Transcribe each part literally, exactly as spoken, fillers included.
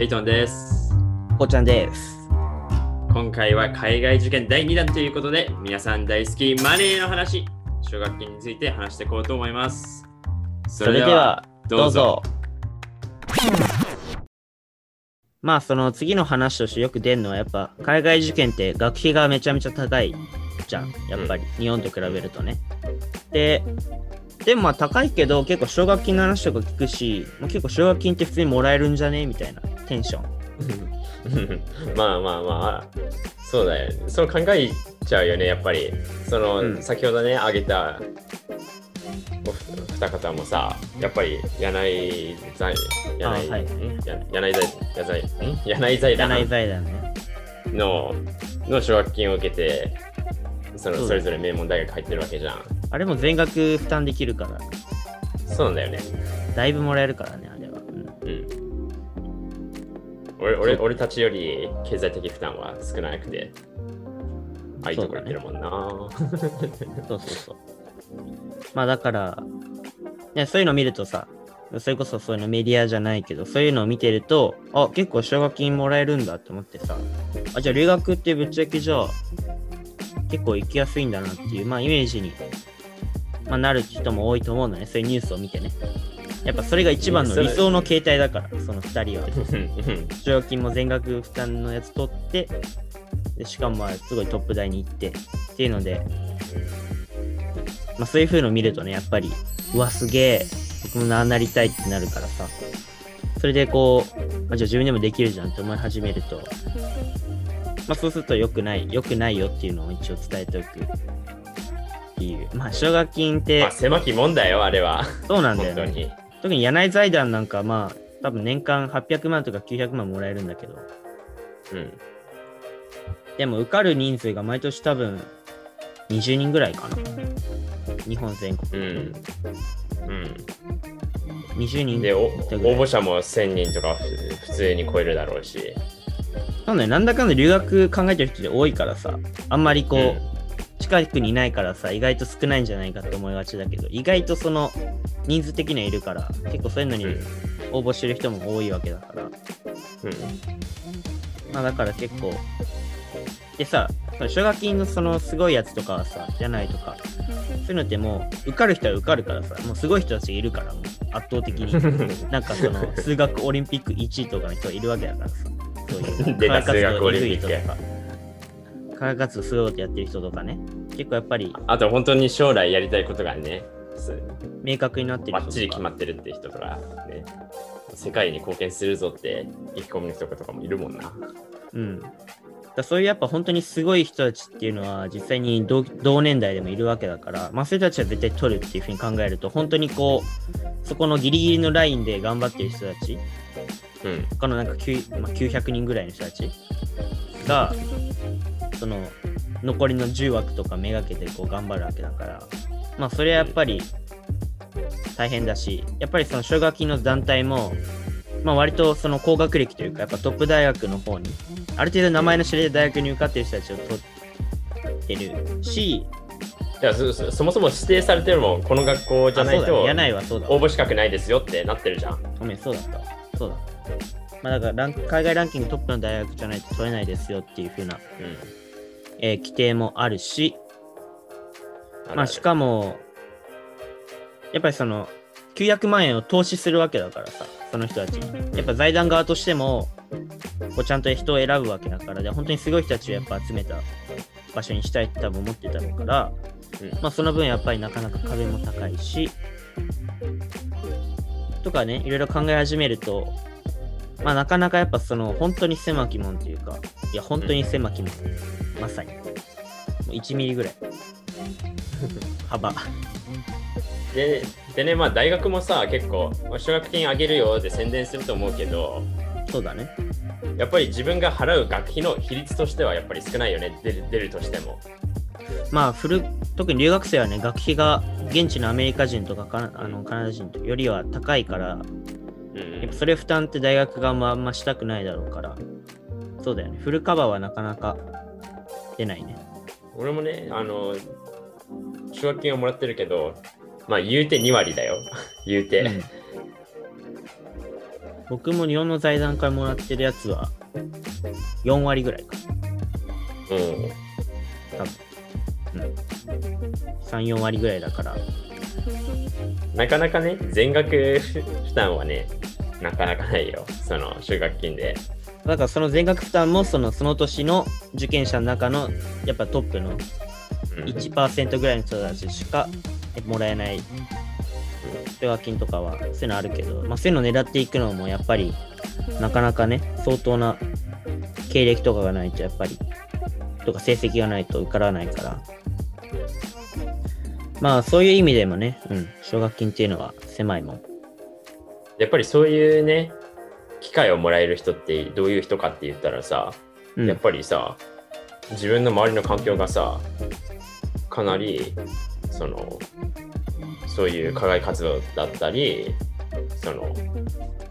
エイトンです。こうちゃんです。今回は海外受験だいにだんということで、皆さん大好きマネーの話、奨学金について話していこうと思います。それではどうぞ。まあその次の話としてよく出るのはやっぱ海外受験って学費がめちゃめちゃ高いじゃん、やっぱり、うん、日本と比べるとね。で、でもまあ高いけど結構奨学金の話とか聞くし、結構奨学金って普通にもらえるんじゃねみたいなテンション。まあまあまあ、そうだよね。それ考えちゃうよね、やっぱり。その、うん、先ほどね挙げたお二方もさ、やっぱり柳井財団の奨学金を受けて、そのそれぞれ名門大学入ってるわけじゃん。あれも全額負担できるから。そうなんだよね。だいぶもらえるからね、あれは。うん。うん、俺, 俺, 俺たちより経済的負担は少なくて、ああいうところ行けるもんな。そうそうそう。まあだから、ね、そういうの見るとさ、それこそそういうのメディアじゃないけど、そういうのを見てると、あ、結構奨学金もらえるんだって思ってさ、あ、じゃあ留学ってぶっちゃけじゃあ結構行きやすいんだなっていう、まあイメージに、まあ、なる人も多いと思うのね、そういうニュースを見てね。やっぱそれが一番の理想の形態だから、そのふたりは。奨学金も全額負担のやつ取って、でしかもまあすごいトップ大に行ってっていうので、まあ、そういう風の見るとね、やっぱりうわすげえ僕もああなりたいってなるからさ、それでこう、まあ、じゃあ自分でもできるじゃんって思い始めると、まあ、そうすると良くない良くないよっていうのを一応伝えておくっていう。まあ奨学金って、まあ、狭きもんだよあれは。そうなんだよ、ね、本当に。特に柳井財団なんかまあ多分年間はっぴゃくまんとかきゅうひゃくまんもらえるんだけど、うん、でも受かる人数が毎年多分にじゅうにんぐらいかな、日本全国。うん。うん。にじゅうにんで、応募者もせんにんとか普通に超えるだろうし。なんだよ、なんだかんだ留学考えてる人って多いからさ、あんまりこう、うん、近くにいないからさ、意外と少ないんじゃないかって思いがちだけど、意外とその人数的にはいるから、結構そういうのに応募してる人も多いわけだから。うん。まあだから結構。でさ、奨学金のそのすごいやつとかはさ、じゃないとか、そういうのってもう受かる人は受かるからさ、もうすごい人たちがいるから、もう圧倒的に、なんかその数学オリンピックいちいとかの人がいるわけだからさ、そういう科学活動をいいとか、科学活動すごいことやってる人とかね、結構やっぱり。あと本当に将来やりたいことがね、明確になってる人とか、ばっちり決まってるって人とか、ね、世界に貢献するぞって意気込みの人とかもいるもんな。うん。だそういうやっぱ本当にすごい人たちっていうのは実際に 同, 同年代でもいるわけだから、まあ、そういう人たちは絶対取るっていうふうに考えると、本当にこうそこのギリギリのラインで頑張ってる人たち、うん、他のなんか、まあ、きゅうひゃくにんぐらいの人たちがその残りのじゅうわくとかめがけてこう頑張るわけだから、まあ、それはやっぱり大変だし、やっぱりその奨学金の団体も、まあ、割とその高学歴というかやっぱトップ大学の方にある程度名前の知れる大学に受かってる人たちを取ってるし、いや そ, そもそも指定されてるもん、この学校じゃないと応募資格ないですよってなってるじゃん。ごめん、そうだったそうだった、まあ、だからラン海外ランキングトップの大学じゃないと取れないですよっていう風な、うんえー、規定もあるし、あるある。まあしかもやっぱりそのきゅうひゃくまんえんを投資するわけだからさ、その人たちにやっぱ財団側としてもこうちゃんと人を選ぶわけだから、で本当にすごい人たちをやっぱ集めた場所にしたいって多分思ってたのから、うんまあ、その分やっぱりなかなか壁も高いしとかね、いろいろ考え始めると、まあ、なかなかやっぱその本当に狭き門というか、いや本当に狭き門、うん、まさにもういちミリぐらい幅で, でね、まあ大学もさ、結構奨学金あげるよって宣伝すると思うけど、そうだね、やっぱり自分が払う学費の比率としてはやっぱり少ないよね、出る、出るとしても。まあフル、特に留学生はね、学費が現地のアメリカ人とかカナ、あのカナダ人よりは高いから、うん、やっぱそれ負担って大学側もあんましたくないだろうから、そうだよね、フルカバーはなかなか出ないね。俺もね、あの奨学金をもらってるけど、まあ言うてにわりだよ言うて、うん、僕も日本の財団からもらってるやつはよんわりぐらいか。うん。多分。うん。さん、よんわりぐらいだから。なかなかね、全額負担はね、なかなかないよ。その奨学金で。だからその全額負担もその、その年の受験者の中のやっぱトップの いちパーセント ぐらいの人たちしかもらえない奨学金とかはそういうのあるけど、まあ、そういうのを狙っていくのもやっぱりなかなかね、相当な経歴とかがないとやっぱりとか成績がないと受からないから、まあそういう意味でもね、うん、奨学金っていうのは狭いもん。やっぱりそういうね機会をもらえる人ってどういう人かって言ったらさ、うん、やっぱりさ自分の周りの環境がさかなりそのそういう課外活動だったりその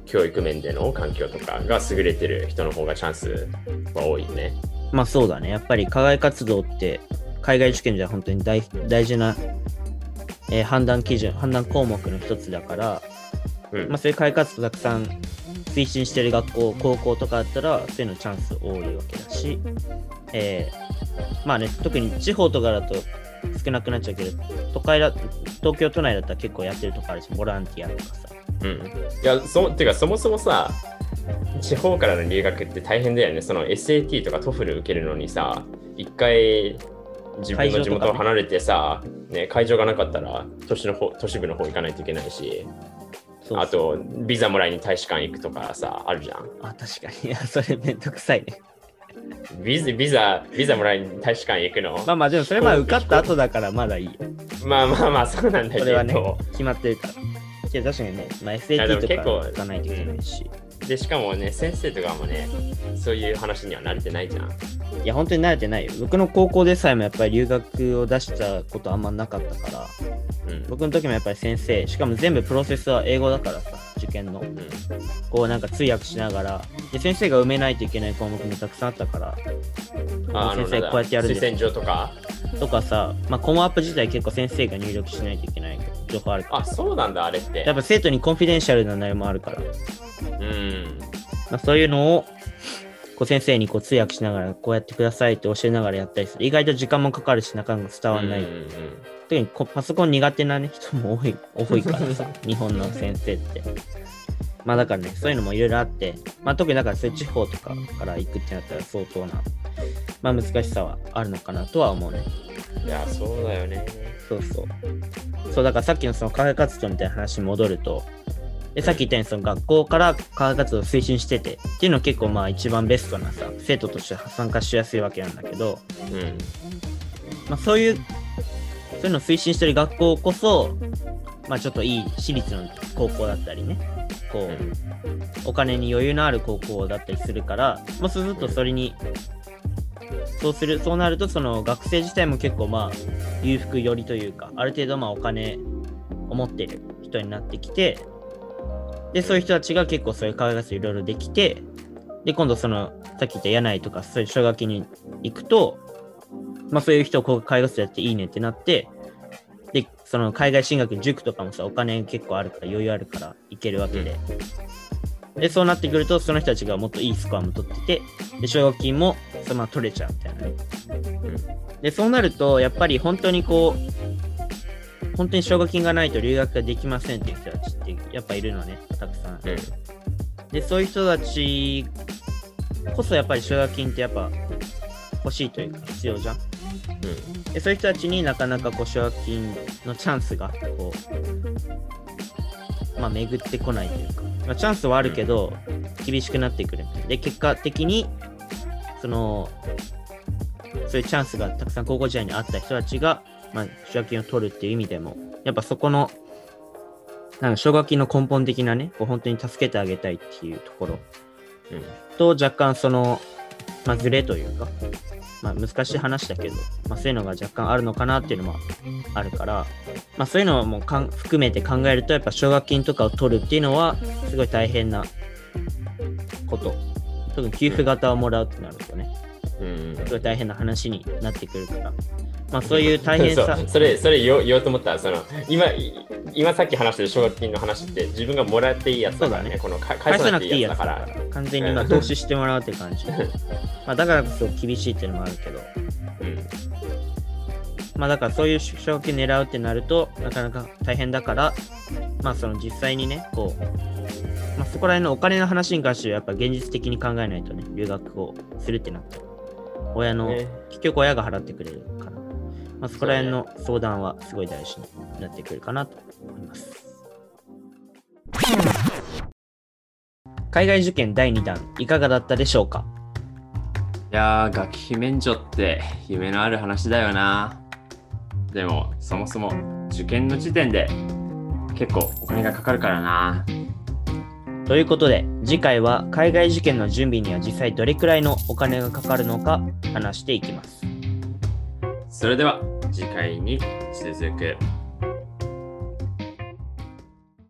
教育面での環境とかが優れてる人の方がチャンスは多いね。まあそうだね、やっぱり課外活動って海外受験では本当に 大, 大事な、えー、判断基準判断項目の一つだから、うん、まあ、そういう課外活動たくさん推進してる学校高校とかあったらそういうのチャンス多いわけだし、えー、まあね特に地方とかだと少なくなっちゃうけど、都会だ東京都内だったら結構やってるとこあるし、ボランティアとかさ、うん、いやそてかそもそもさ地方からの留学って大変だよね。その エスエーティー とか トーフル 受けるのにさ一回自分の地元を離れてさ会 場,、ねね、会場がなかったら都 市, の方都市部の方行かないといけないし、そうそう、あとビザもらいに大使館行くとかさあるじゃん。あ、確かに、いやそれめんどくさいね。ビザ、ビザ、ビザもらいに大使館行くの。まあまあでもそれは受かった後だからまだいい。まあまあまあそうなんだけど。それはね、決まってるから。いや確かにね、まあ、エスエーティー とか行かないといけないし、うん。で、しかもね、先生とかもね、そういう話には慣れてないじゃん。いや、本当に慣れてないよ。僕の高校でさえもやっぱり留学を出したことあんまなかったから、うん、僕の時もやっぱり先生、しかも全部プロセスは英語だからさ。受験の、うん、こうなんか通訳しながらで先生が埋めないといけない項目もたくさんあったから、あ先生こうやってやるんです推薦状とかとかさ、まあ、コモアップ自体結構先生が入力しないといけない情報あるから。あ、そうなんだ、あれってやっぱ生徒にコンフィデンシャルな内容もあるから、うん、まあ、そういうのをこう先生にこう通訳しながらこうやってくださいって教えながらやったりする。意外と時間もかかるしなかなか伝わらない、うんうんうん、特にこパソコン苦手な、ね、人も多い、多いからさ日本の先生って。まあだからねそういうのもいろいろあって、まあ、特にだからそういう地方とかから行くってなったら相当な、まあ、難しさはあるのかなとは思うね。いやそうだよね。そうそうそう、だからさっきのその課外活動みたいな話に戻ると、でさっき言ったようにその学校から科学活動を推進しててっていうのは結構まあ一番ベストなさ生徒として参加しやすいわけなんだけど、うんまあ、そういうそういうのを推進してる学校こそ、まあ、ちょっといい私立の高校だったりねこう、うん、お金に余裕のある高校だったりするから、まあ、そうするとそれにそうするそうなるとその学生自体も結構まあ裕福寄りというかある程度まあお金を持ってる人になってきて。でそういう人たちが結構そういう課外活動いろいろできて、で今度そのさっき言った柳井とかそういう奨学金に行くと、まあ、そういう人をこう課外活動やっていいねってなって、でその海外進学塾とかもさお金結構あるから余裕あるから行けるわけで、うん、でそうなってくるとその人たちがもっといいスコアも取ってて、で奨学金もそのまま取れちゃうみたいなね、うん、でそうなるとやっぱり本当にこう本当に奨学金がないと留学ができませんっていう人たちってやっぱいるのね、たくさん、うん、でそういう人たちこそやっぱり奨学金ってやっぱ欲しいというか必要じゃん、うん、でそういう人たちになかなかこう奨学金のチャンスがこうまあ巡ってこないというか、まあ、チャンスはあるけど厳しくなってくるで結果的にそのそういうチャンスがたくさん高校時代にあった人たちがまあ、奨学金を取るっていう意味でもやっぱそこのなんか奨学金の根本的なねこう本当に助けてあげたいっていうところ、うん、と若干その、まあ、ズレというか、まあ、難しい話だけど、まあ、そういうのが若干あるのかなっていうのもあるから、まあ、そういうのもかん含めて考えるとやっぱ奨学金とかを取るっていうのはすごい大変なこと、特に給付型をもらうってなるとね、うん、すごい大変な話になってくるから、まあ、そういう大変さそ, それそれ言おうと思った。その今今さっき話してる奨学金の話って自分がもらっていいやつだから ね, ねこの返さなくていいやつだから、から完全に今投資してもらうって感じまあだからこそ厳しいっていうのもあるけど、うん、まあだからそういう奨学金狙うってなるとなかなか大変だから、まあその実際にねこう、まあ、そこら辺のお金の話に関してはやっぱ現実的に考えないとね、留学をするってなったら親の、ね、結局親が払ってくれるから、まあ、そこら辺の相談はすごい大事になってくるかなと思います。海外受験だいにだんいかがだったでしょうか。いやー、学費免除って夢のある話だよな。でもそもそも受験の時点で結構お金がかかるからな。ということで次回は海外受験の準備には実際どれくらいのお金がかかるのか話していきます。それでは次回に続く。